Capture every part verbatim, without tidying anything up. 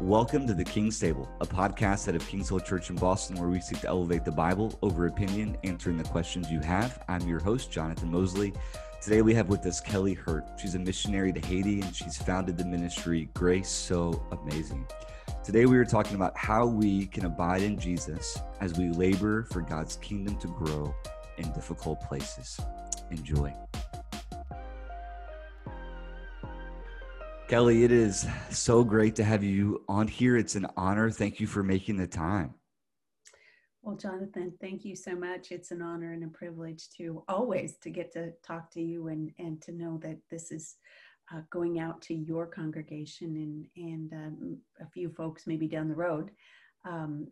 Welcome to The King's Table, a podcast out of Kingshill Church in Boston where we seek to elevate the Bible over opinion, answering the questions you have. I'm your host, Jonathan Mosley. Today we have with us Kelly Hurt. She's a missionary to Haiti and she's founded the ministry Grace So Amazing. Today we are talking about how we can abide in Jesus as we labor for God's kingdom to grow in difficult places. Enjoy. Kelly, it is so great to have you on here. It's an honor. Thank you for making the time. Well, Jonathan, thank you so much. It's an honor and a privilege to always to get to talk to you and, and to know that this is uh, going out to your congregation and, and um, a few folks maybe down the road. Um,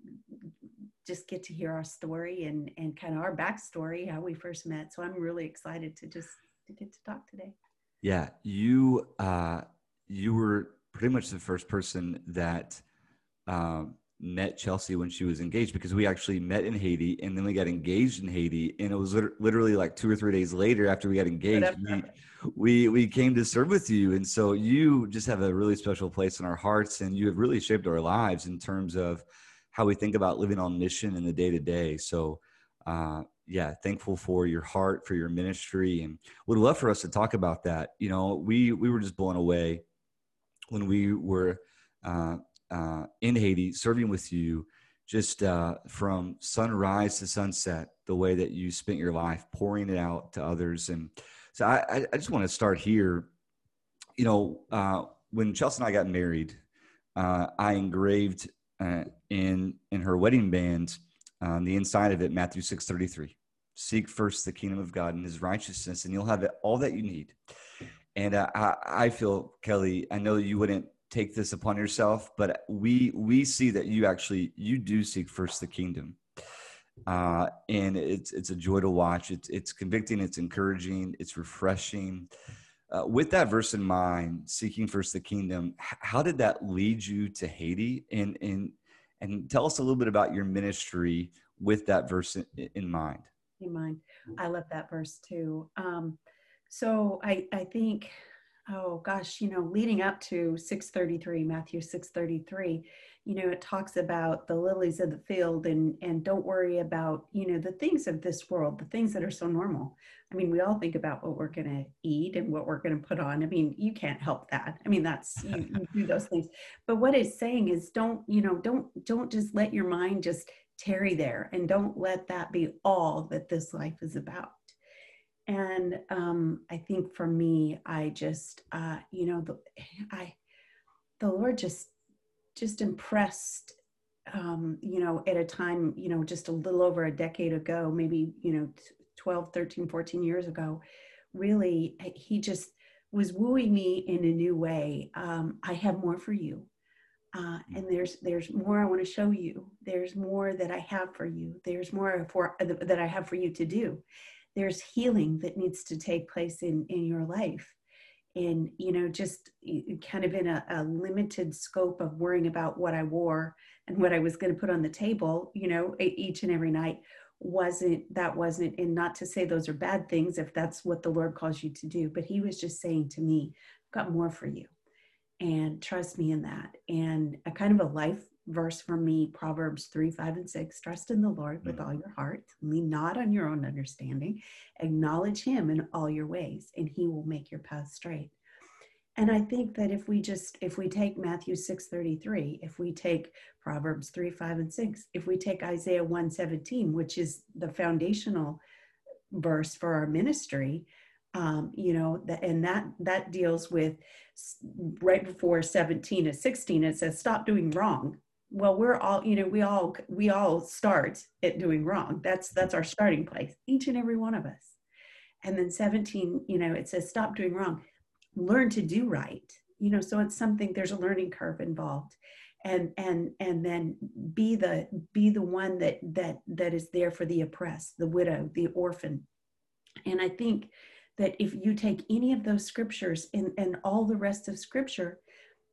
just get to hear our story and, and kind of our backstory, how we first met. So I'm really excited to just to get to talk today. Yeah, you... Uh... You were pretty much the first person that um, met Chelsea when she was engaged, because we actually met in Haiti and then we got engaged in Haiti. And it was literally like two or three days later after we got engaged, we, we, we came to serve with you. And so you just have a really special place in our hearts, and you have really shaped our lives in terms of how we think about living on mission in the day to day. So uh, yeah, thankful for your heart, for your ministry, and would love for us to talk about that. You know, we, we were just blown away when we were uh, uh, in Haiti serving with you, just uh, from sunrise to sunset, the way that you spent your life pouring it out to others. And so I, I just want to start here. You know, uh, when Chelsea and I got married, uh, I engraved uh, in, in her wedding band on the inside of it, Matthew six thirty-three, seek first the kingdom of God and his righteousness, and you'll have all that you need. And uh, I, I feel, Kelly, I know you wouldn't take this upon yourself, but we we see that you actually, you do seek first the kingdom. Uh, and it's it's a joy to watch. It's, it's convicting, it's encouraging, it's refreshing. Uh, with that verse in mind, seeking first the kingdom, how did that lead you to Haiti? And, and, and tell us a little bit about your ministry with that verse in, in mind. In mind. I love that verse too. Um So I, I think, oh gosh, you know, leading up to six thirty-three, Matthew six thirty-three, you know, it talks about the lilies of the field and, and don't worry about, you know, the things of this world, the things that are so normal. I mean, we all think about what we're going to eat and what we're going to put on. I mean, you can't help that. I mean, that's, you, you do those things. But what it's saying is don't, you know, don't, don't just let your mind just tarry there, and don't let that be all that this life is about. And um, I think for me, I just, uh, you know, the, I, the Lord just, just impressed, um, you know, at a time, you know, just a little over a decade ago, maybe, you know, twelve, thirteen, fourteen years ago, really, he just was wooing me in a new way. Um, I have more for you. Uh, and there's, there's more I want to show you. There's more that I have for you. There's more for, that I have for you to do. There's healing that needs to take place in, in your life. And, you know, just kind of in a, a limited scope of worrying about what I wore and what I was going to put on the table, you know, each and every night wasn't, that wasn't, and not to say those are bad things if that's what the Lord calls you to do, but he was just saying to me, I've got more for you, and trust me in that. And a kind of a life verse for me, Proverbs three, five, and six, trust in the Lord with all your heart, lean not on your own understanding, acknowledge him in all your ways, and he will make your path straight. And I think that if we just, if we take Matthew six thirty-three, if we take Proverbs three, five, and six, if we take Isaiah one seventeen, which is the foundational verse for our ministry, Um, you know, the, and that, that deals with right before seventeen and sixteen, it says, stop doing wrong. Well, we're all, you know, we all, we all start at doing wrong. That's, that's our starting place, each and every one of us. And then seventeen, you know, it says, stop doing wrong, learn to do right. You know, so it's something, there's a learning curve involved, and, and, and then be the, be the one that, that, that is there for the oppressed, the widow, the orphan. And I think that if you take any of those scriptures and, and all the rest of scripture,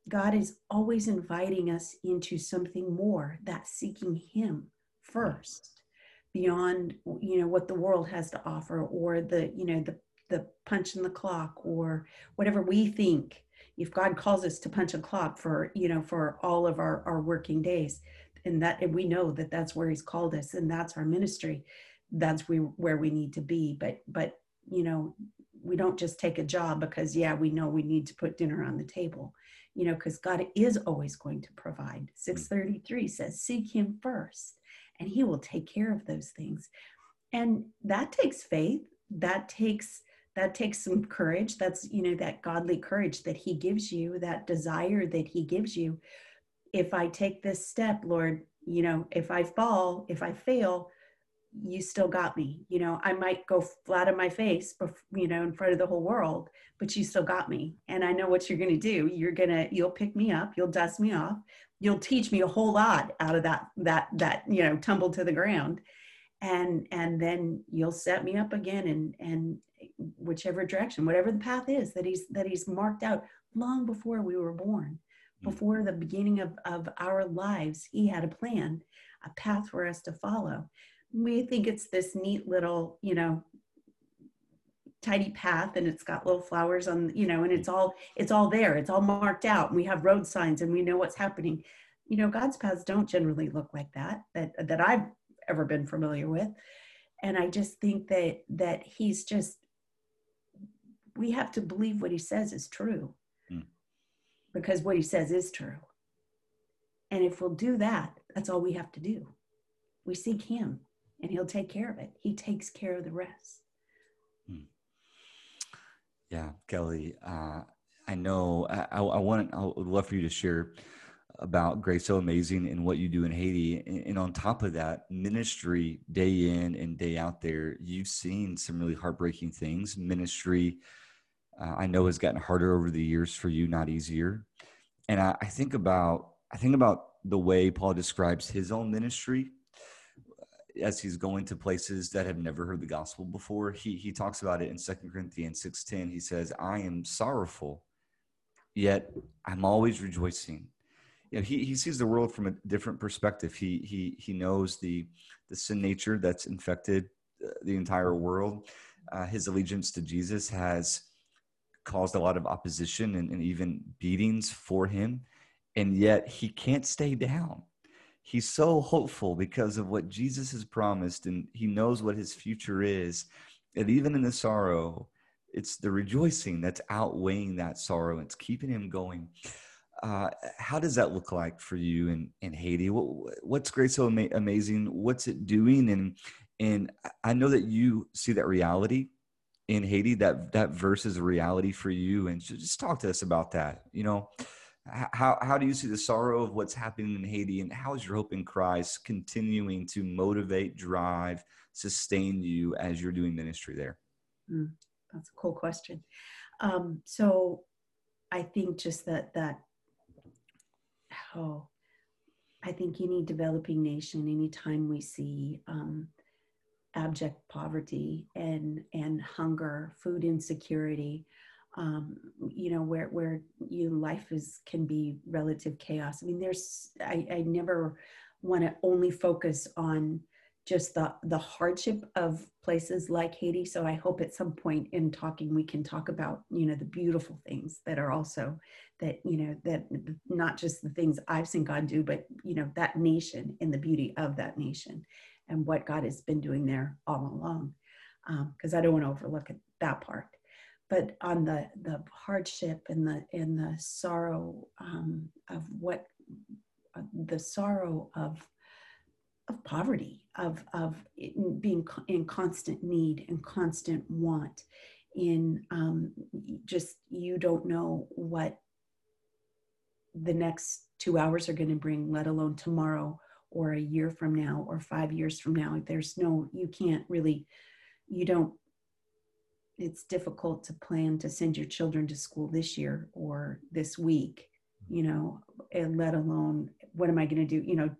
God is always inviting us into something more, that seeking him first, beyond, you know, what the world has to offer, or the, you know, the, the punch in the clock, or whatever we think, if God calls us to punch a clock for, you know, for all of our, our working days, and that, and we know that that's where he's called us and that's our ministry, that's we, where we need to be. But, but, you know, we don't just take a job because, yeah, we know we need to put dinner on the table, you know, because God is always going to provide. six thirty-three says, seek him first and he will take care of those things. And that takes faith. That takes, that takes some courage. That's, you know, that godly courage that he gives you, that desire that he gives you. If I take this step, Lord, you know, if I fall, if I fail, you still got me. You know, I might go flat on my face, you know, in front of the whole world, but you still got me. And I know what you're going to do. You're going to, you'll pick me up. You'll dust me off. You'll teach me a whole lot out of that, that, that, you know, tumble to the ground. And, and then you'll set me up again, and, and whichever direction, whatever the path is that he's, that he's marked out long before we were born. Before the beginning of, of our lives, he had a plan, a path for us to follow. We think it's this neat little, you know, tidy path, and it's got little flowers on, you know, and it's all, it's all there. It's all marked out. And we have road signs and we know what's happening. You know, God's paths don't generally look like that, that, that I've ever been familiar with. And I just think that, that he's just, we have to believe what he says is true. Because what he says is true. And if we'll do that, that's all we have to do. We seek him and he'll take care of it. He takes care of the rest. Hmm. Yeah, Kelly, uh, I know, I, I, I want, I would love for you to share about Grace So Amazing and what you do in Haiti. And, and on top of that, ministry day in and day out there, you've seen some really heartbreaking things. Ministry, Uh, I know has gotten harder over the years for you, not easier. And I, I think about, I think about the way Paul describes his own ministry as he's going to places that have never heard the gospel before. He, he talks about it in Second Corinthians six ten. He says, I am sorrowful, yet I'm always rejoicing. You know, he, he sees the world from a different perspective. He, he, he knows the, the sin nature that's infected the entire world. Uh, his allegiance to Jesus has caused a lot of opposition and, and even beatings for him. And yet he can't stay down. He's so hopeful because of what Jesus has promised, and he knows what his future is. And even in the sorrow, it's the rejoicing that's outweighing that sorrow. It's keeping him going. Uh, how does that look like for you in, in Haiti? What, what's Grace So Ama- Amazing? What's it doing? And, and I know that you see that reality in Haiti, that, that verse is a reality for you. And just talk to us about that. You know, how, how do you see the sorrow of what's happening in Haiti, and how is your hope in Christ continuing to motivate, drive, sustain you as you're doing ministry there? Mm, that's a cool question. Um, so I think just that, that, oh, I think any developing nation, anytime we see, um, abject poverty and and hunger, food insecurity, um, you know, where where you life is can be relative chaos. I mean, there's I, I never want to only focus on just the the hardship of places like Haiti. So I hope at some point in talking we can talk about, you know, the beautiful things that are also that, you know, that not just the things I've seen God do, but, you know, that nation and the beauty of that nation, and what God has been doing there all along, because um, I don't want to overlook it, that part. But on the the hardship and the and the sorrow um, of what uh, the sorrow of of poverty, of of being in constant need and constant want, in um, just you don't know what the next two hours are going to bring, let alone tomorrow, or a year from now, or five years from now. There's no, you can't really, you don't, it's difficult to plan to send your children to school this year or this week, you know, and let alone, what am I going to do? You know,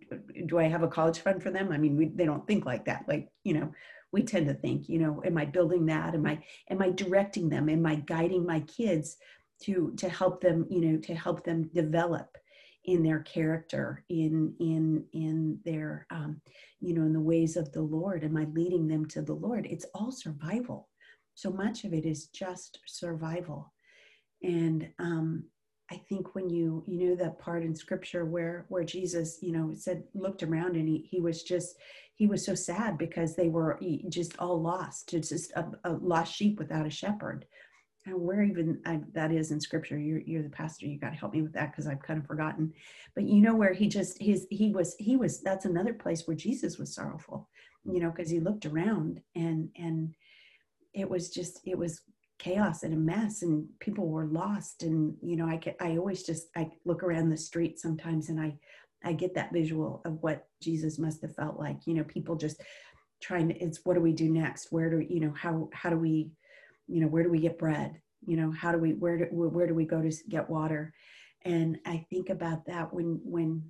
do I have a college fund for them? I mean, we, they don't think like that. Like, you know, we tend to think, you know, am I building that? Am I, am I directing them? Am I guiding my kids to, to help them, you know, to help them develop in their character, in in in their, um, you know, in the ways of the Lord? Am I leading them to the Lord? It's all survival. So much of it is just survival. And um, I think when you, you know, that part in scripture where, where Jesus, you know, said, looked around and he, he was just, he was so sad because they were just all lost. It's just a, a lost sheep without a shepherd. And where even I, that is in scripture, you're, you're the pastor, you got to help me with that because I've kind of forgotten, but you know, where he just, his, he was, he was, that's another place where Jesus was sorrowful, you know, because he looked around and, and it was just, it was chaos and a mess and people were lost. And, you know, I can, I always just, I look around the street sometimes and I, I get that visual of what Jesus must have felt like, you know, people just trying to, it's, what do we do next? Where do, you know, how, how do we, you know, where do we get bread? You know, how do we, where do, where do we go to get water? And I think about that when, when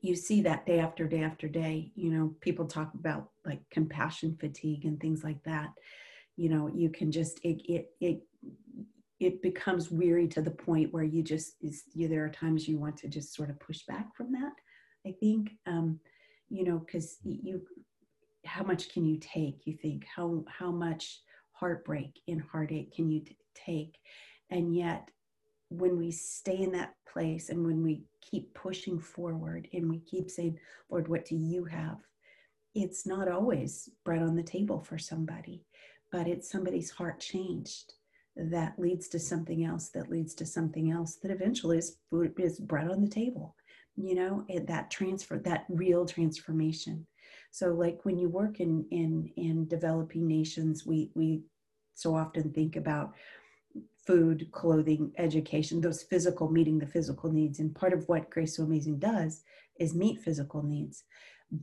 you see that day after day after day, you know, people talk about like compassion fatigue and things like that. You know, you can just, it, it, it, it becomes weary to the point where you just, is, you, there are times you want to just sort of push back from that. I think, um, you know, cause you, how much can you take? You think how, how much heartbreak and heartache can you t- take? And yet when we stay in that place and when we keep pushing forward and we keep saying, Lord, what do you have? It's not always bread on the table for somebody, but it's somebody's heart changed that leads to something else, that leads to something else that eventually is food, is bread on the table, you know, and that transfer, that real transformation. So like when you work in, in, in developing nations, we, we so often think about food, clothing, education, those physical, meeting the physical needs. And part of what Grace So Amazing does is meet physical needs,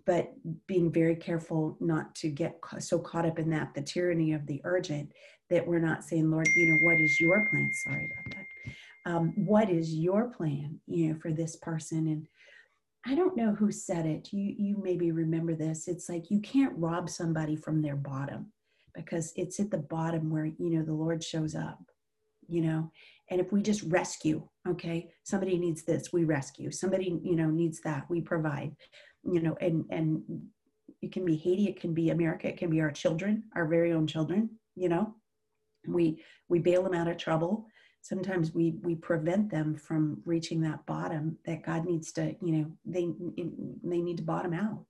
but being very careful not to get ca- so caught up in that, the tyranny of the urgent, that we're not saying, Lord, you know, what is your plan? Sorry about that. Um, what is your plan, you know, for this person? And I don't know who said it. You, you maybe remember this. It's like, you can't rob somebody from their bottom because it's at the bottom where, you know, the Lord shows up, you know, and if we just rescue, okay, somebody needs this, we rescue. Somebody, you know, needs that, we provide, you know, and, and it can be Haiti, it can be America, it can be our children, our very own children, you know, we, we bail them out of trouble. Sometimes we we prevent them from reaching that bottom that God needs to, you know, they they need to bottom out,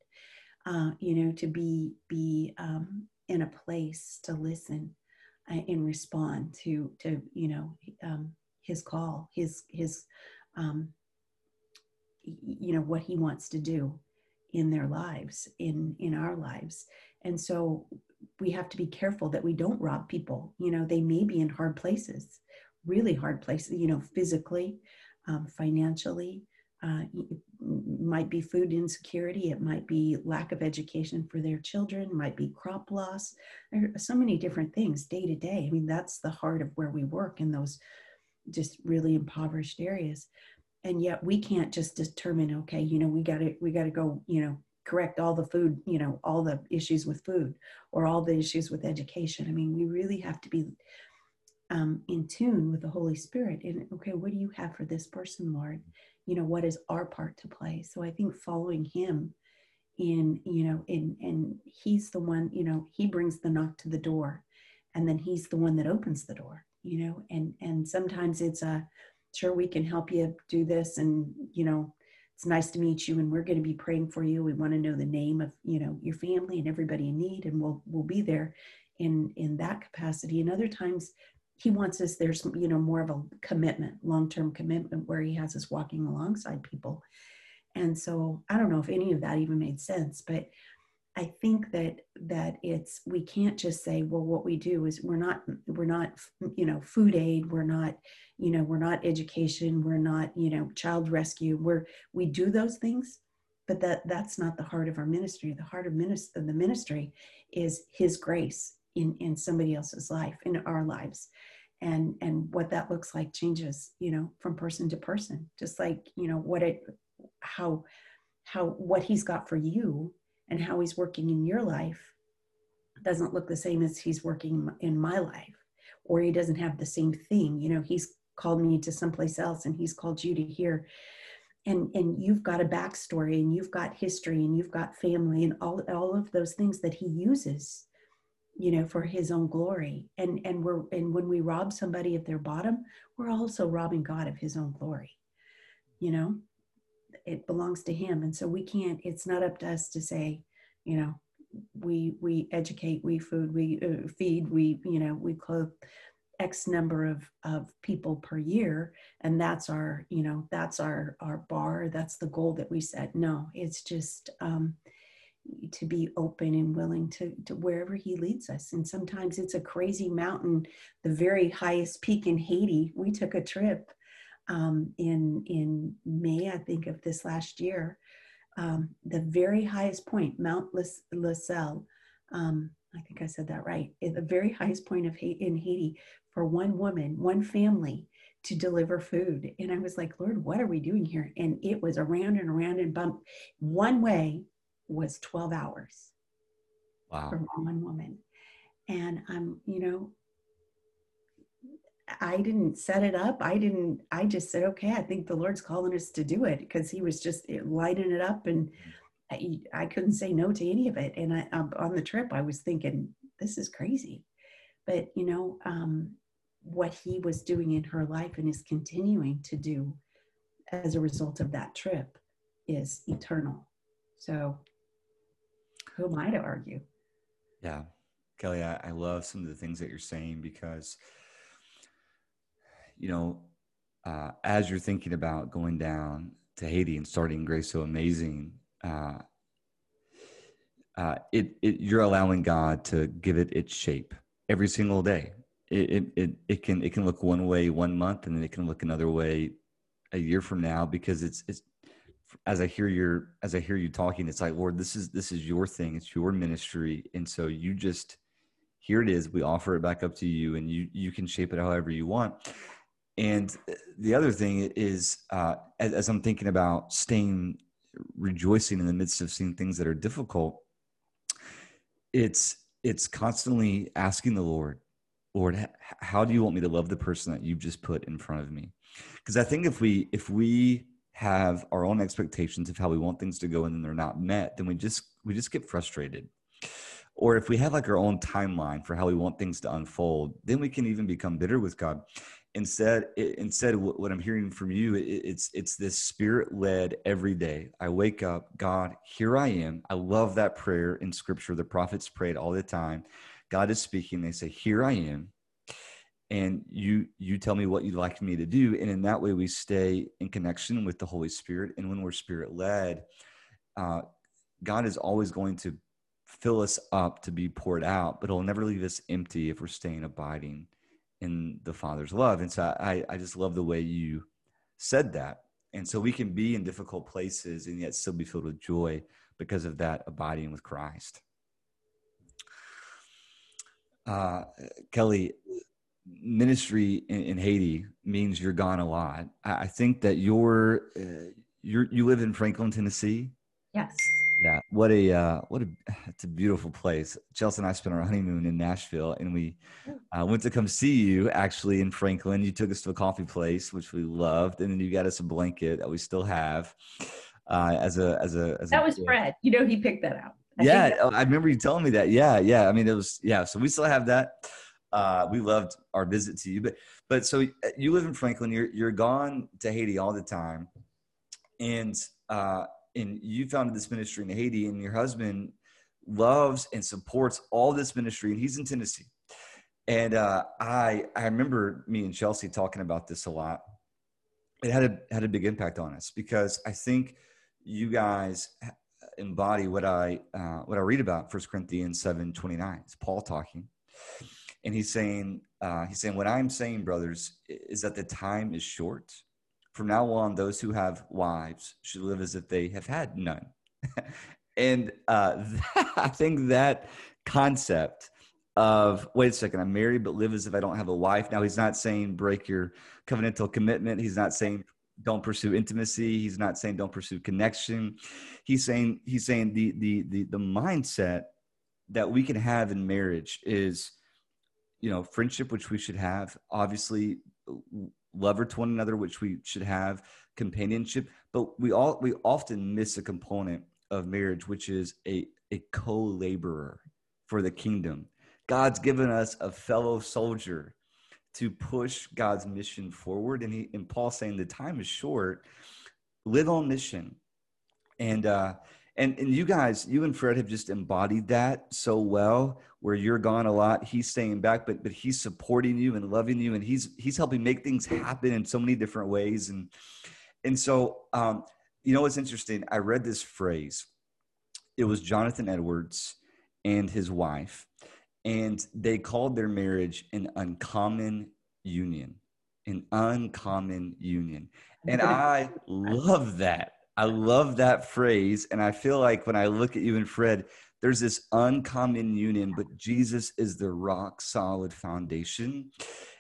uh, you know, to be be um, in a place to listen uh, and respond to to you know um, his call, his his um, you know what he wants to do in their lives, in in our lives, and so we have to be careful that we don't rob people. You know, they may be in hard places. Really hard place, you know, physically, um, financially, uh, it might be food insecurity. It might be lack of education for their children, might be crop loss. There are so many different things day to day. I mean, that's the heart of where we work in those just really impoverished areas. And yet we can't just determine, okay, you know, we gotta, we gotta go, you know, correct all the food, you know, all the issues with food or all the issues with education. I mean, we really have to be Um, in tune with the Holy Spirit and okay, what do you have for this person, Lord? You know, what is our part to play? So I think following him in, you know, in, and he's the one, you know, he brings the knock to the door and then he's the one that opens the door, you know, and, and sometimes it's a, sure, we can help you do this. And, you know, it's nice to meet you and we're going to be praying for you. We want to know the name of, you know, your family and everybody in need. And we'll, we'll be there in, in that capacity. And other times, he wants us, there's, you know, more of a commitment, long-term commitment where he has us walking alongside people. And so I don't know if any of that even made sense, but I think that, that it's, we can't just say, well, what we do is we're not, we're not, you know, food aid. We're not, you know, we're not education. We're not, you know, child rescue. We're, we do those things, but that that's not the heart of our ministry. The heart of, minis- of the ministry is his grace in, in somebody else's life, in our lives. And, and what that looks like changes, you know, from person to person, just like, you know, what it, how, how, what he's got for you and how he's working in your life doesn't look the same as he's working in my life, or he doesn't have the same thing. You know, he's called me to someplace else and he's called you to here. And, and you've got a backstory and you've got history and you've got family and all, all of those things that he uses you know, for his own glory. And and we're and when we rob somebody of their bottom, we're also robbing God of his own glory. You know, it belongs to him. And so we can't, it's not up to us to say, you know, we we educate, we food, we uh, feed, we, you know, we clothe X number of, of people per year. And that's our, you know, that's our, our bar. That's the goal that we set. No, it's just um, to be open and willing to, to wherever he leads us. And sometimes it's a crazy mountain, the very highest peak in Haiti. We took a trip um, in, in May, I think, of this last year. Um, the very highest point, Mount LaSalle, um, I think I said that right, at the very highest point of Haiti, in Haiti, for one woman, one family to deliver food. And I was like, Lord, what are we doing here? And it was around and around and bump. One way was twelve hours. Wow. For one woman. And I'm, you know, I didn't set it up. I didn't, I just said, okay, I think the Lord's calling us to do it, because he was just lighting it up, and I, I couldn't say no to any of it. And I, on the trip, I was thinking, this is crazy. But, you know, um, what he was doing in her life and is continuing to do as a result of that trip is eternal. So who am I to argue? Yeah. Kelly, I, I love some of the things that you're saying, because, you know, uh, as you're thinking about going down to Haiti and starting Grace So Amazing, Uh, uh, it, it you're allowing God to give it its shape every single day. It, it it it can it can look one way one month, and then it can look another way a year from now, because it's it's as I hear your as I hear you talking, it's like, Lord, this is this is your thing, it's your ministry, and so you just, here it is, we offer it back up to you, and you you can shape it however you want. And the other thing is, uh, as, as I'm thinking about staying, rejoicing in the midst of seeing things that are difficult, it's it's constantly asking the Lord, Lord, how do you want me to love the person that you've just put in front of me? Because I think if we if we have our own expectations of how we want things to go and then they're not met, then we just we just get frustrated. Or if we have like our own timeline for how we want things to unfold, then we can even become bitter with God. Instead, instead, what I'm hearing from you, it's it's this spirit-led every day. I wake up, God, here I am. I love that prayer in Scripture. The prophets prayed all the time. God is speaking. They say, here I am. And you you tell me what you'd like me to do. And in that way, we stay in connection with the Holy Spirit. And when we're spirit-led, uh, God is always going to fill us up to be poured out, but he'll never leave us empty if we're staying abiding in the Father's love. And so I, I just love the way you said that. And so we can be in difficult places and yet still be filled with joy because of that abiding with Christ. Uh, Kelly, ministry in, in Haiti means you're gone a lot. I, I think that you're, uh, you're, you live in Franklin, Tennessee. Yes. Yeah. What a, uh, what a, it's a beautiful place. Chelsea and I spent our honeymoon in Nashville, and we uh, went to come see you actually in Franklin. You took us to a coffee place, which we loved. And then you got us a blanket that we still have, uh, as a, as a, as that a, was Fred, you know, he picked that out. I yeah. I remember you telling me that. Yeah. Yeah. I mean, it was, yeah. So we still have that. Uh, we loved our visit to you, but, but so you live in Franklin, you're, you're gone to Haiti all the time. And, uh, and you founded this ministry in Haiti, and your husband loves and supports all this ministry, and he's in Tennessee. And uh, I I remember me and Chelsea talking about this a lot. It had a had a big impact on us, because I think you guys embody what I uh, what I read about First Corinthians seven twenty-nine. It's Paul talking, and he's saying uh, he's saying what I'm saying, brothers, is that the time is short. From now on, those who have wives should live as if they have had none. And uh, that, I think that concept of, wait a second, I'm married, but live as if I don't have a wife. Now, he's not saying break your covenantal commitment. He's not saying don't pursue intimacy. He's not saying don't pursue connection. He's saying he's saying the the the, the mindset that we can have in marriage is, you know, friendship, which we should have, obviously, lover to one another, which we should have, companionship, but we all we often miss a component of marriage, which is a a co-laborer for the kingdom, God's given us a fellow soldier to push God's mission forward. And he, and Paul's saying the time is short. Live on mission. And, uh, and, and you guys, you and Fred have just embodied that so well, where you're gone a lot. He's staying back, but, but he's supporting you and loving you. And he's, he's helping make things happen in so many different ways. And, and so, um, you know, it's interesting. I read this phrase. It was Jonathan Edwards and his wife, and they called their marriage an uncommon union, an uncommon union. And I love that. I love that phrase. And I feel like when I look at you and Fred, there's this uncommon union, but Jesus is the rock solid foundation,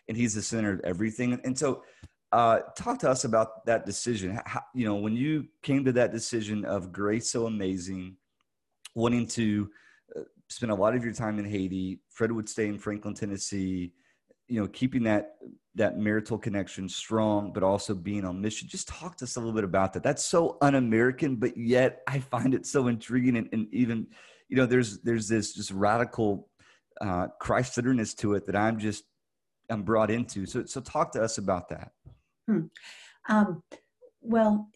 and he's the center of everything. And so uh, talk to us about that decision. How, you know, when you came to that decision of Grace So Amazing, wanting to uh, spend a lot of your time in Haiti, Fred would stay in Franklin, Tennessee, you know, keeping that, that marital connection strong, but also being on mission. Just talk to us a little bit about that. That's so un-American, but yet I find it so intriguing. And, and even, you know, there's, there's this just radical uh, Christ-centeredness to it that I'm just, I'm brought into. So, so talk to us about that. Hmm. Um, well,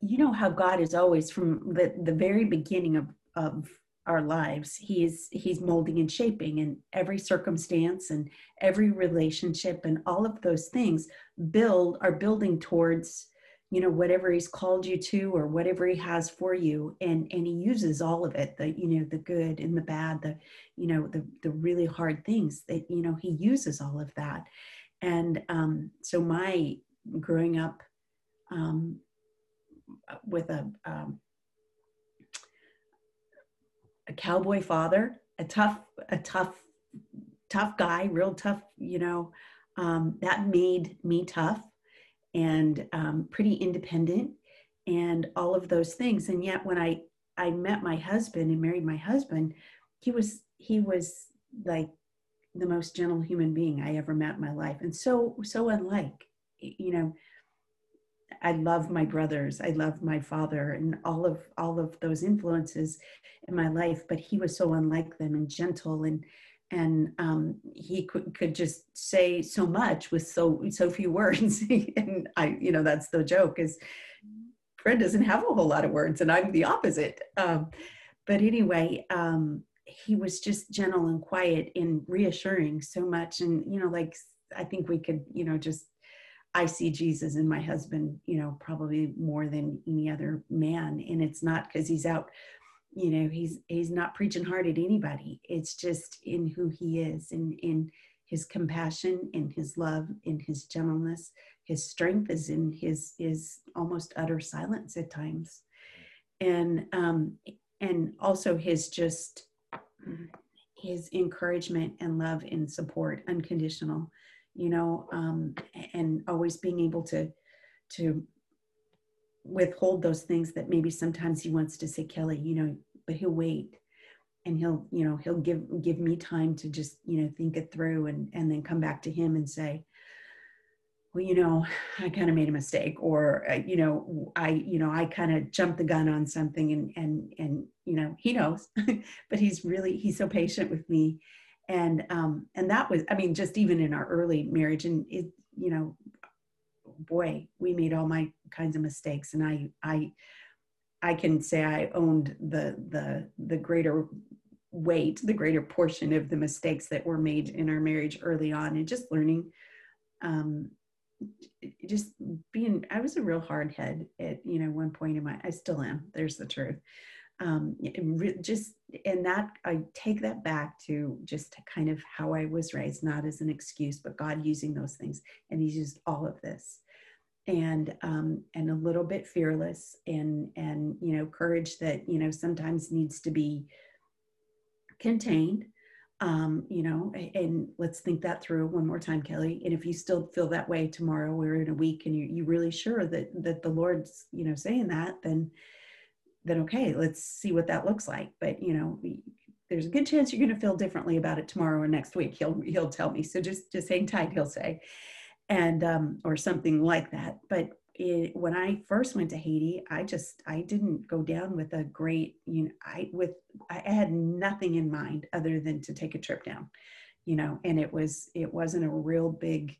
you know how God is always from the, the very beginning of, of our lives, he is, he's molding and shaping in every circumstance and every relationship, and all of those things build are building towards, you know, whatever he's called you to or whatever he has for you. And, and he uses all of it, the, you know, the good and the bad, the, you know, the, the really hard things that, you know, he uses all of that. And um, so my growing up um, with a, um, a cowboy father, a tough, a tough, tough guy, real tough, you know, um, that made me tough and um, pretty independent and all of those things. And yet when I, I met my husband and married my husband, he was, he was like the most gentle human being I ever met in my life. And so, so unlike, you know, I love my brothers. I love my father and all of all of those influences in my life, but he was so unlike them and gentle, and and um, he could, could just say so much with so so few words. And I, you know, that's the joke, is Fred doesn't have a whole lot of words, and I'm the opposite. Um, but anyway, um, he was just gentle and quiet and reassuring so much, and you know, like I think we could, you know, just. I see Jesus in my husband, you know, probably more than any other man. And it's not because he's out, you know, he's, he's not preaching hard at anybody. It's just in who he is, and in, in his compassion, in his love, in his gentleness. His strength is in his, his almost utter silence at times. And, um, and also his just, his encouragement and love and support, unconditional. You know, um, and always being able to, to withhold those things that maybe sometimes he wants to say, Kelly, you know, but he'll wait, and he'll, you know, he'll give, give me time to just, you know, think it through, and, and then come back to him and say, well, you know, I kind of made a mistake, or, uh, you know, I, you know, I kind of jumped the gun on something, and, and, and, you know, he knows, but he's really, he's so patient with me. And, um, and that was, I mean, just even in our early marriage, and it, you know, boy, we made all my kinds of mistakes. And I, I, I can say I owned the, the, the greater weight, the greater portion of the mistakes that were made in our marriage early on, and just learning, um, just being, I was a real hard head at, you know, one point in my, I still am, there's the truth. Um, just, and that, I take that back to just kind of how I was raised, not as an excuse, but God using those things. And he's used all of this, and, um, and a little bit fearless, and, and, you know, courage that, you know, sometimes needs to be contained, um, you know, and let's think that through one more time, Kelly. And if you still feel that way tomorrow or in a week, and you, you're really sure that, that the Lord's, you know, saying that, then then okay, let's see what that looks like. But you know, we, there's a good chance you're going to feel differently about it tomorrow or next week. He'll he'll tell me. So just just hang tight, he'll say, and um, or something like that. But it, when I first went to Haiti, I just, I didn't go down with a great, you know, I, with, I had nothing in mind other than to take a trip down, you know, and it was, it wasn't a real big,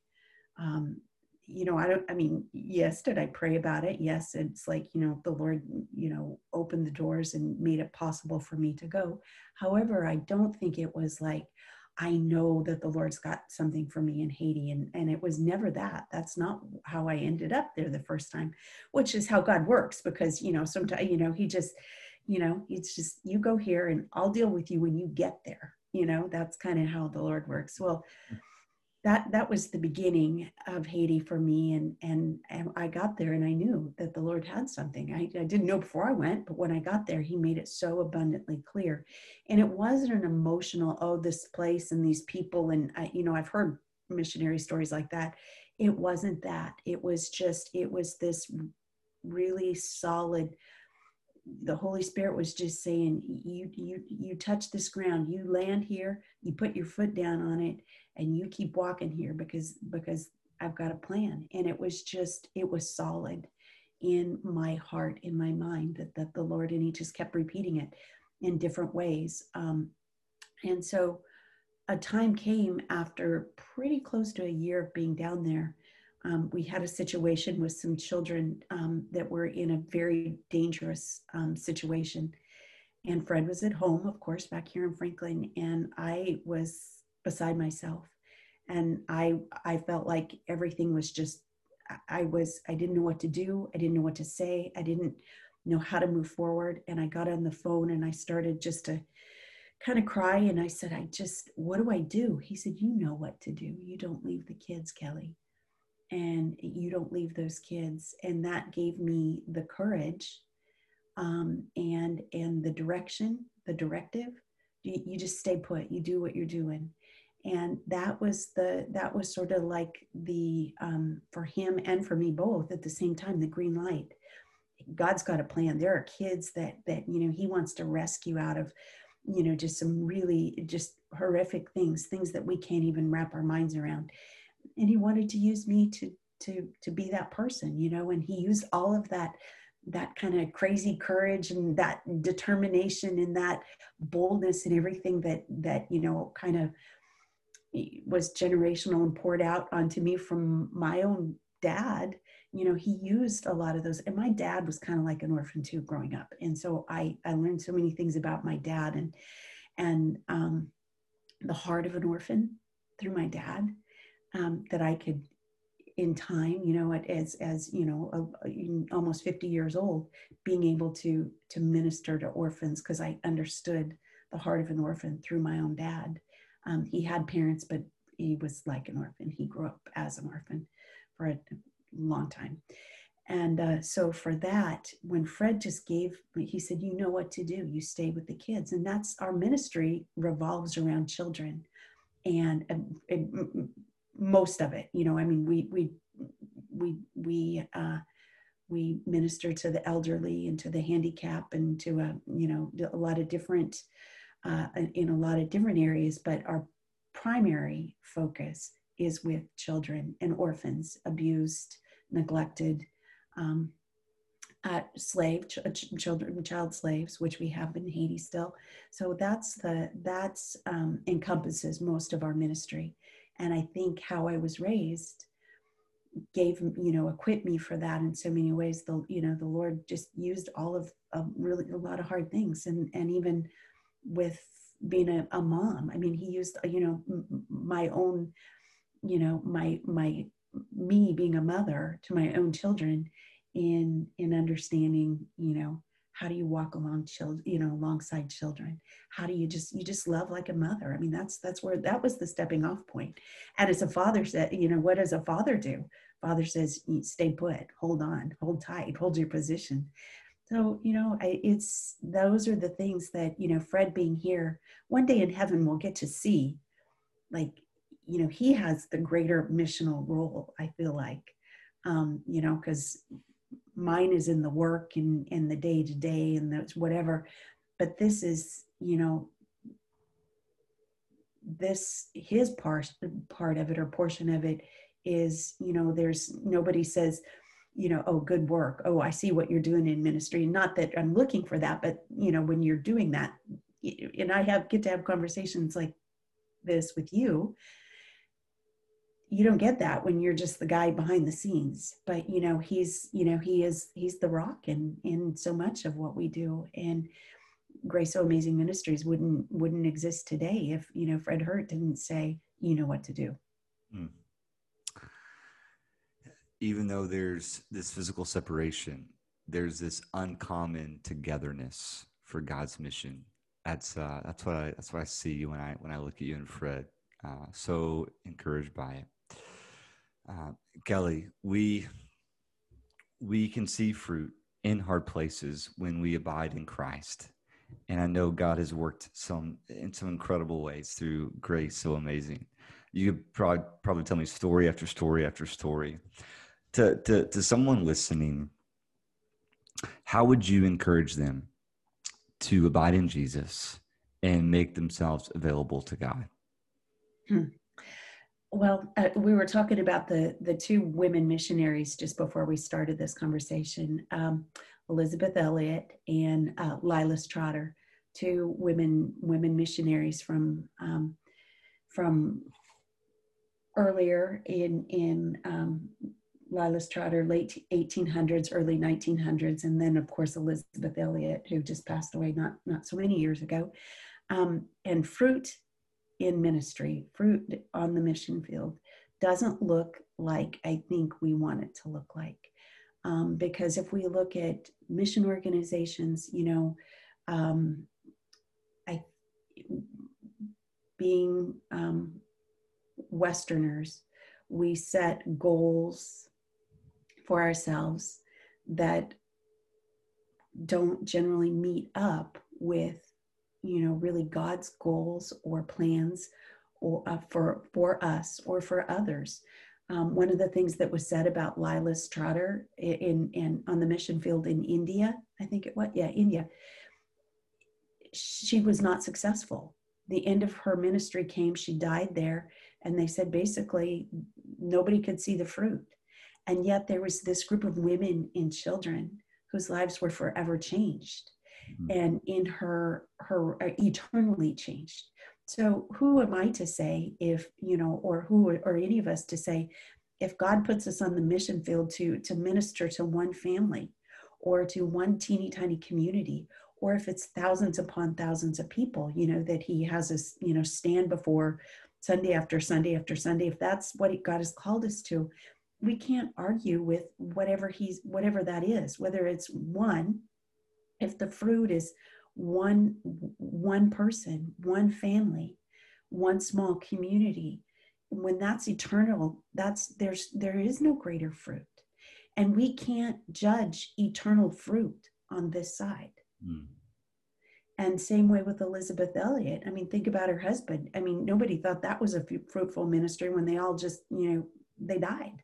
um, you know, I don't, I mean, yes, did I pray about it? Yes. It's like, you know, the Lord, you know, opened the doors and made it possible for me to go. However, I don't think it was like, I know that the Lord's got something for me in Haiti. And, and it was never that. That's not how I ended up there the first time, which is how God works, because, you know, sometimes, you know, he just, you know, it's just, you go here and I'll deal with you when you get there. You know, that's kind of how the Lord works. Well, that, that was the beginning of Haiti for me. And, and, and I got there and I knew that the Lord had something. I, I didn't know before I went, but when I got there, he made it so abundantly clear. And it wasn't an emotional, oh, this place and these people. And I, you know, I've heard missionary stories like that. It wasn't that. It was just, it was this really solid, the Holy Spirit was just saying, you, you, you touch this ground, you land here, you put your foot down on it, and you keep walking here because, because I've got a plan. And it was just, it was solid in my heart, in my mind, that, that the Lord, and he just kept repeating it in different ways. Um, and so a time came after pretty close to a year of being down there. Um, we had a situation with some children um, that were in a very dangerous um, situation. And Fred was at home, of course, back here in Franklin. And I was beside myself. And I I felt like everything was just, I was, I didn't know what to do. I didn't know what to say. I didn't know how to move forward. And I got on the phone and I started just to kind of cry. And I said, I just, what do I do? He said, you know what to do. You don't leave the kids, Kelly. And you don't leave those kids. And that gave me the courage um, and and the direction, the directive. You, you just stay put, you do what you're doing. And that was the, that was sort of like the, um, for him and for me both at the same time, the green light. God's got a plan. There are kids that, that, you know, he wants to rescue out of, you know, just some really just horrific things, things that we can't even wrap our minds around. And he wanted to use me to, to, to be that person, you know, and he used all of that, that kind of crazy courage and that determination and that boldness and everything that, that, you know, kind of was generational and poured out onto me from my own dad. You know, he used a lot of those. And my dad was kind of like an orphan too growing up. And so I, I learned so many things about my dad and, and um, the heart of an orphan through my dad. Um, that I could, in time, you know, as as you know, a, a, almost fifty years old, being able to to minister to orphans because I understood the heart of an orphan through my own dad. Um, he had parents, but he was like an orphan. He grew up as an orphan for a long time, and uh, so for that, when Fred just gave, he said, "You know what to do. You stay with the kids," and that's our ministry revolves around children, and. Uh, it, most of it, you know, I mean, we, we, we, we, uh, we minister to the elderly and to the handicap and to, uh, you know, a lot of different, uh, in a lot of different areas, but our primary focus is with children and orphans, abused, neglected, um, uh, slave ch children, child slaves, which we have in Haiti still. So that's the, that's, um, encompasses most of our ministry. And I think how I was raised gave, you know, equipped me for that in so many ways. The, you know, the Lord just used all of, of really a lot of hard things. And, and even with being a, a mom, I mean, he used, you know, my own, you know, my, my, me being a mother to my own children in, in understanding, you know, how do you walk along children, you know, alongside children? How do you just, you just love like a mother? I mean, that's, that's where, that was the stepping off point. And as a father said, you know, what does a father do? Father says, stay put, hold on, hold tight, hold your position. So, you know, I, it's, those are the things that, you know, Fred being here, one day in heaven, we'll get to see, like, you know, he has the greater missional role, I feel like, um, you know, because mine is in the work and in the day to day and that's whatever, but this is, you know, this, his part, part of it or portion of it is, you know, there's nobody says, you know, oh, good work. Oh, I see what you're doing in ministry. Not that I'm looking for that, but, you know, when you're doing that, and I have get to have conversations like this with you, you don't get that when you're just the guy behind the scenes. But, you know, he's, you know, he is, he's the rock in, in so much of what we do. And Grace So Amazing Ministries wouldn't, wouldn't exist today if, you know, Fred Hurt didn't say, you know what to do. Mm. Even though there's this physical separation, there's this uncommon togetherness for God's mission. That's uh, that's what I that's what I see when I when I look at you and Fred. Uh, so encouraged by it, uh, Kelly. We we can see fruit in hard places when we abide in Christ, and I know God has worked some in some incredible ways through Grace So Amazing. You could probably probably tell me story after story after story. To, to, to someone listening, how would you encourage them to abide in Jesus and make themselves available to God? Hmm. Well, uh, we were talking about the, the two women missionaries just before we started this conversation, um, Elizabeth Elliot and uh, Lilias Trotter, two women women missionaries from um, from earlier in, in um, Lilias Trotter, late eighteen hundreds, early nineteen hundreds, and then, of course, Elizabeth Elliot, who just passed away not, not so many years ago, um, and fruit in ministry, fruit on the mission field, doesn't look like I think we want it to look like. Um, because if we look at mission organizations, you know, um, I being... Um, Westerners, we set goals for ourselves that don't generally meet up with, you know, really God's goals or plans or uh, for for us or for others. Um, one of the things that was said about Lilias Trotter in, in in on the mission field in India, I think it was, yeah, India. She was not successful. The end of her ministry came, she died there, and they said basically nobody could see the fruit. And yet there was this group of women and children whose lives were forever changed, mm-hmm. and in her, her uh, eternally changed. So who am I to say if, you know, or who or any of us to say, if God puts us on the mission field to, to minister to one family or to one teeny tiny community, or if it's thousands upon thousands of people, you know, that he has us, you know, stand before Sunday after Sunday after Sunday, if that's what God has called us to, we can't argue with whatever he's, whatever that is, whether it's one, if the fruit is one, one person, one family, one small community, when that's eternal, that's, there's, there is no greater fruit. And we can't judge eternal fruit on this side. Mm. And same way with Elizabeth Elliot. I mean, think about her husband. I mean, nobody thought that was a fruitful ministry when they all just, you know, they died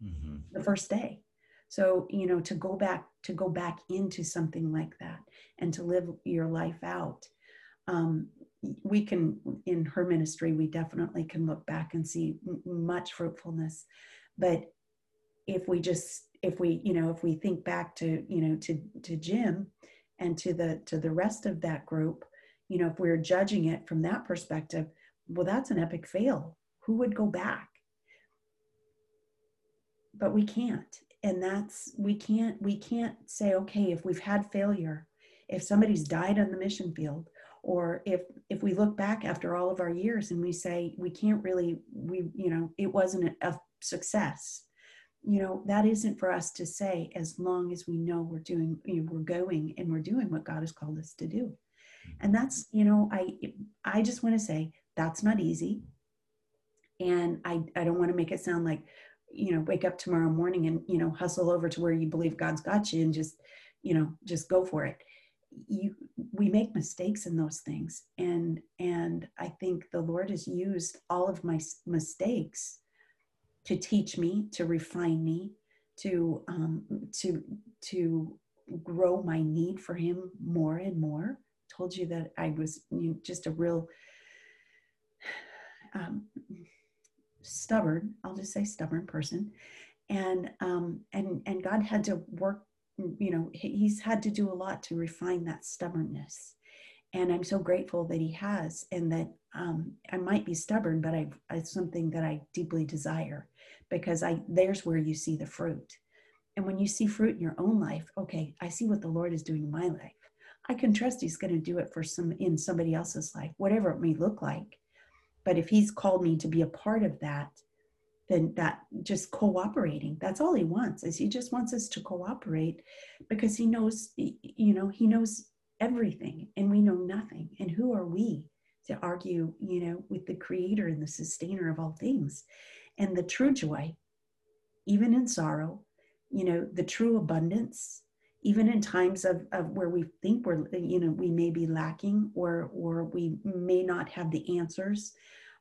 mm-hmm. the first day. So, you know, to go back, to go back into something like that and to live your life out. Um, we can, in her ministry, we definitely can look back and see much fruitfulness. But if we just, if we, you know, if we think back to, you know, to, to Jim and to the, to the rest of that group, you know, if we're judging it from that perspective, well, that's an epic fail. Who would go back? But we can't. And that's, we can't, we can't say, okay, if we've had failure, if somebody's died on the mission field, or if, if we look back after all of our years and we say, we can't really, we, you know, it wasn't a success. You know, that isn't for us to say, as long as we know we're doing, you know, we're going and we're doing what God has called us to do. And that's, you know, I, I just want to say that's not easy. And I, I don't want to make it sound like, you know, wake up tomorrow morning and, you know, hustle over to where you believe God's got you and just, you know, just go for it. You, we make mistakes in those things. And, and I think the Lord has used all of my mistakes to teach me, to refine me, to um, to to grow my need for him more and more. I told you that I was just a real um, stubborn, I'll just say stubborn person. And um, and and God had to work, you know, he's had to do a lot to refine that stubbornness. And I'm so grateful that he has, and that um, I might be stubborn, but I've, it's something that I deeply desire, because I there's where you see the fruit. And when you see fruit in your own life, okay, I see what the Lord is doing in my life. I can trust he's going to do it for some in somebody else's life, whatever it may look like. But if he's called me to be a part of that, then that just cooperating, that's all he wants, is he just wants us to cooperate, because he knows, you know, he knows everything and we know nothing. And who are we to argue, you know, with the creator and the sustainer of all things? And the true joy, even in sorrow, you know, the true abundance, even in times of, of where we think we're, you know, we may be lacking, or, or we may not have the answers.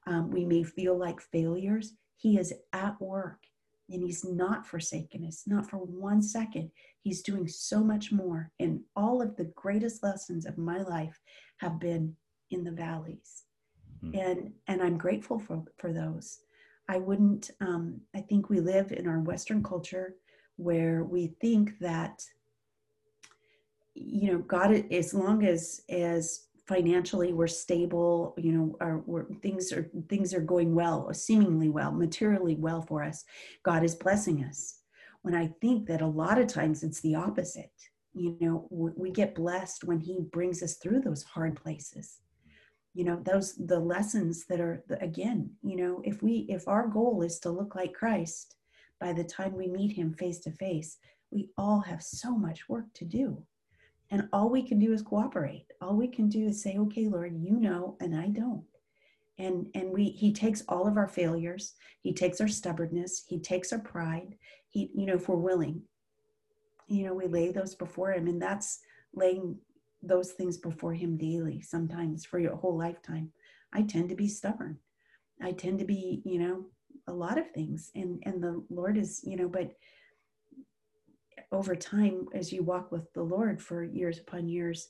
Um, we may feel like failures. He is at work, and he's not forsaken us, not for one second. He's doing so much more. And all of the greatest lessons of my life have been in the valleys. Mm-hmm. And, and I'm grateful for, for those. I wouldn't, um, I think we live in our Western culture where we think that, you know, God, as long as, as financially we're stable, you know, our, we're, things are, things are going well, seemingly well, materially well for us, God is blessing us. When I think that a lot of times it's the opposite, you know, we, we get blessed when he brings us through those hard places. You know, those, the lessons that are, again, you know, if we, if our goal is to look like Christ by the time we meet him face to face, we all have so much work to do. And all we can do is cooperate. All we can do is say, okay, Lord, you know, and I don't. And and we he takes all of our failures. He takes our stubbornness. He takes our pride. He, you know, if we're willing, you know, we lay those before him. And that's laying those things before him daily, sometimes for your whole lifetime. I tend to be stubborn. I tend to be, you know, a lot of things. And, and the Lord is, you know, but over time, as you walk with the Lord for years upon years,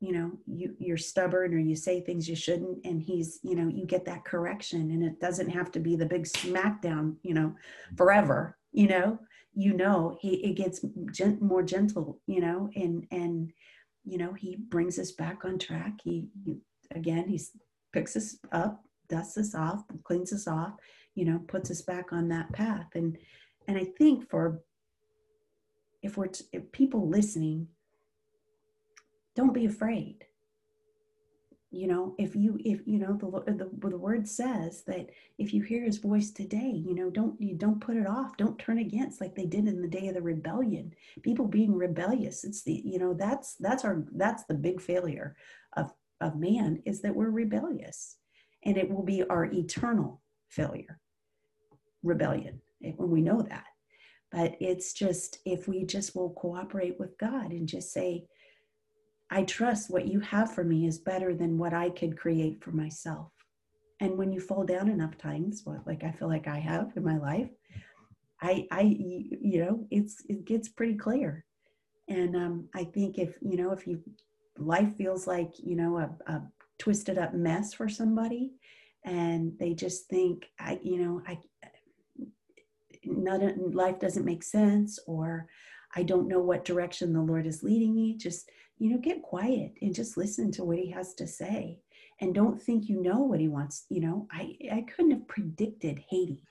you know, you, you're stubborn, or you say things you shouldn't, and he's, you know, you get that correction. And it doesn't have to be the big smackdown, you know, forever, you know, you know, he, it gets gent- more gentle, you know, and, and, you know, he brings us back on track. He, he again, he picks us up, dusts us off, cleans us off, you know, puts us back on that path. And, and I think for If we're t- if people listening, don't be afraid. You know, if you if you know the, the the word says that if you hear his voice today, you know, don't you don't put it off. Don't turn against like they did in the day of the rebellion. People being rebellious. It's the you know that's that's our that's the big failure of of man, is that we're rebellious, and it will be our eternal failure. Rebellion, when we know that. But it's just, if we just will cooperate with God and just say, I trust what you have for me is better than what I could create for myself. And when you fall down enough times, well, like I feel like I have in my life, I, I, you know, it's, it gets pretty clear. And um, I think if, you know, if you, life feels like, you know, a, a twisted up mess for somebody, and they just think, I, you know, I, Not a, life doesn't make sense, or I don't know what direction the Lord is leading me. Just, you know, get quiet and just listen to what he has to say, and don't think you know what he wants. You know, I, I couldn't have predicted Haiti.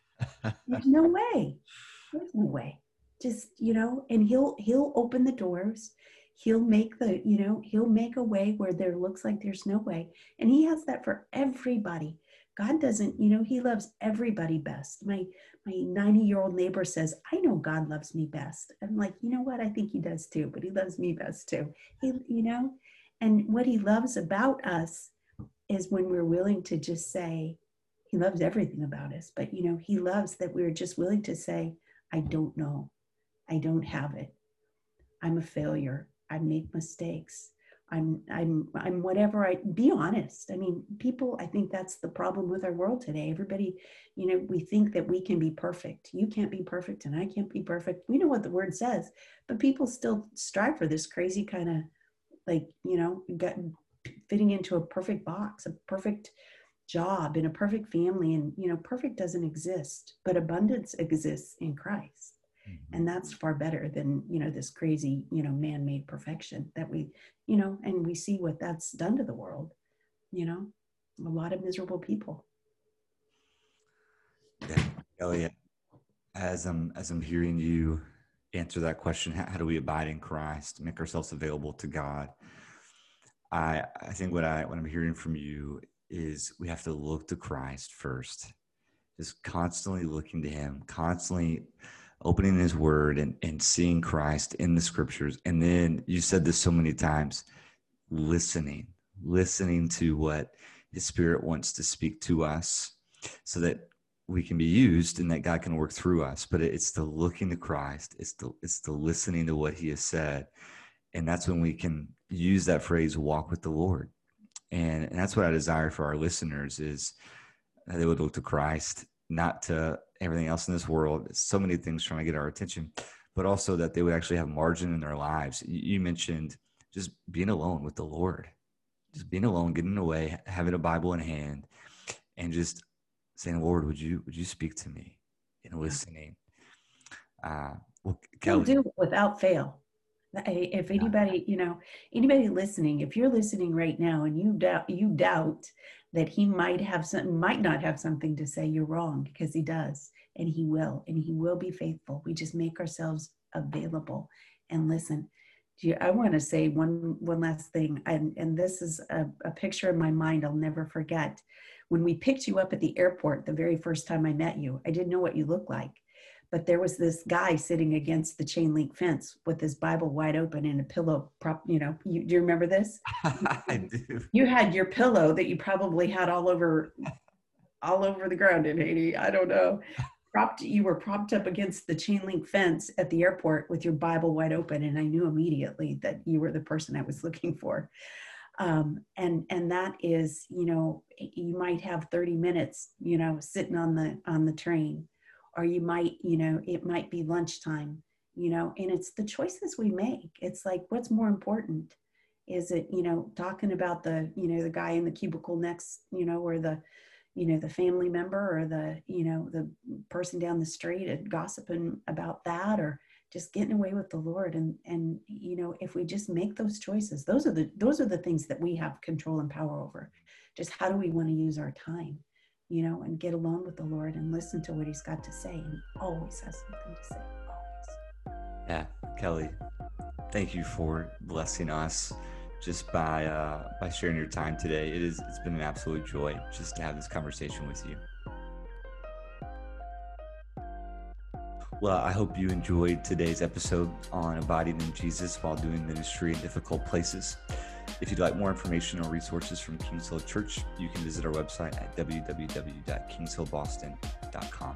There's no way. There's no way. Just, you know, and he'll, he'll open the doors. He'll make the, you know, he'll make a way where there looks like there's no way. And he has that for everybody. God doesn't, you know, he loves everybody best. My my ninety-year-old neighbor says, I know God loves me best. I'm like, you know what? I think he does too, but he loves me best too. He, you know, and what he loves about us is when we're willing to just say, he loves everything about us, but, you know, he loves that we're just willing to say, I don't know. I don't have it. I'm a failure. I make mistakes. I'm, I'm, I'm whatever I, be honest. I mean, people, I think that's the problem with our world today. Everybody, you know, we think that we can be perfect. You can't be perfect, and I can't be perfect. We know what the word says, but people still strive for this crazy kind of like, you know, got, fitting into a perfect box, a perfect job, and a perfect family. And, you know, perfect doesn't exist, but abundance exists in Christ. Mm-hmm. And that's far better than, you know, this crazy, you know, man-made perfection that we, you know, and we see what that's done to the world, you know, a lot of miserable people. Yeah, Elliot, as I'm, as I'm hearing you answer that question, how, how do we abide in Christ, make ourselves available to God? I, I think what, I, what I'm hearing from you is we have to look to Christ first, just constantly looking to him, constantly opening his word and, and seeing Christ in the scriptures. And then you said this so many times, listening, listening to what his spirit wants to speak to us so that we can be used and that God can work through us. But it's the looking to Christ. It's the, it's the listening to what he has said. And that's when we can use that phrase, walk with the Lord. And, and that's what I desire for our listeners is that they would look to Christ, not to everything else in this world. So many things trying to get our attention, but also that they would actually have margin in their lives. You mentioned just being alone with the Lord, just being alone, getting away, having a Bible in hand and just saying, Lord, would you, would you speak to me and listening? Uh, well, Kelly, do it without fail. If anybody, you know, anybody listening, if you're listening right now and you doubt, you doubt that he might have something, might not have something to say, you're wrong, because he does, and he will, and he will be faithful. We just make ourselves available and listen. Do you, I want to say one, one last thing. And, and this is a, a picture in my mind I'll never forget. When we picked you up at the airport, the very first time I met you, I didn't know what you looked like. But there was this guy sitting against the chain link fence with his Bible wide open and a pillow prop, you know, you, do you remember this? I do. You had your pillow that you probably had all over, all over the ground in Haiti. I don't know. Propped, you were propped up against the chain link fence at the airport with your Bible wide open. And I knew immediately that you were the person I was looking for. Um, and, and that is, you know, you might have thirty minutes, you know, sitting on the, on the train. Or you might, you know, it might be lunchtime, you know, and it's the choices we make. It's like, what's more important? Is it, you know, talking about the, you know, the guy in the cubicle next, you know, or the, you know, the family member or the, you know, the person down the street and gossiping about that, or just getting away with the Lord. And, and, you know, if we just make those choices, those are the, those are the things that we have control and power over. Just how do we want to use our time? You know, and get alone with the Lord and listen to what he's got to say. And he always has something to say, always. Yeah, Kelly, thank you for blessing us just by uh, by sharing your time today. It is, it's been an absolute joy just to have this conversation with you. Well, I hope you enjoyed today's episode on abiding in Jesus while doing ministry in difficult places. If you'd like more information or resources from Kingshill Church, you can visit our website at w w w dot kingshill boston dot com.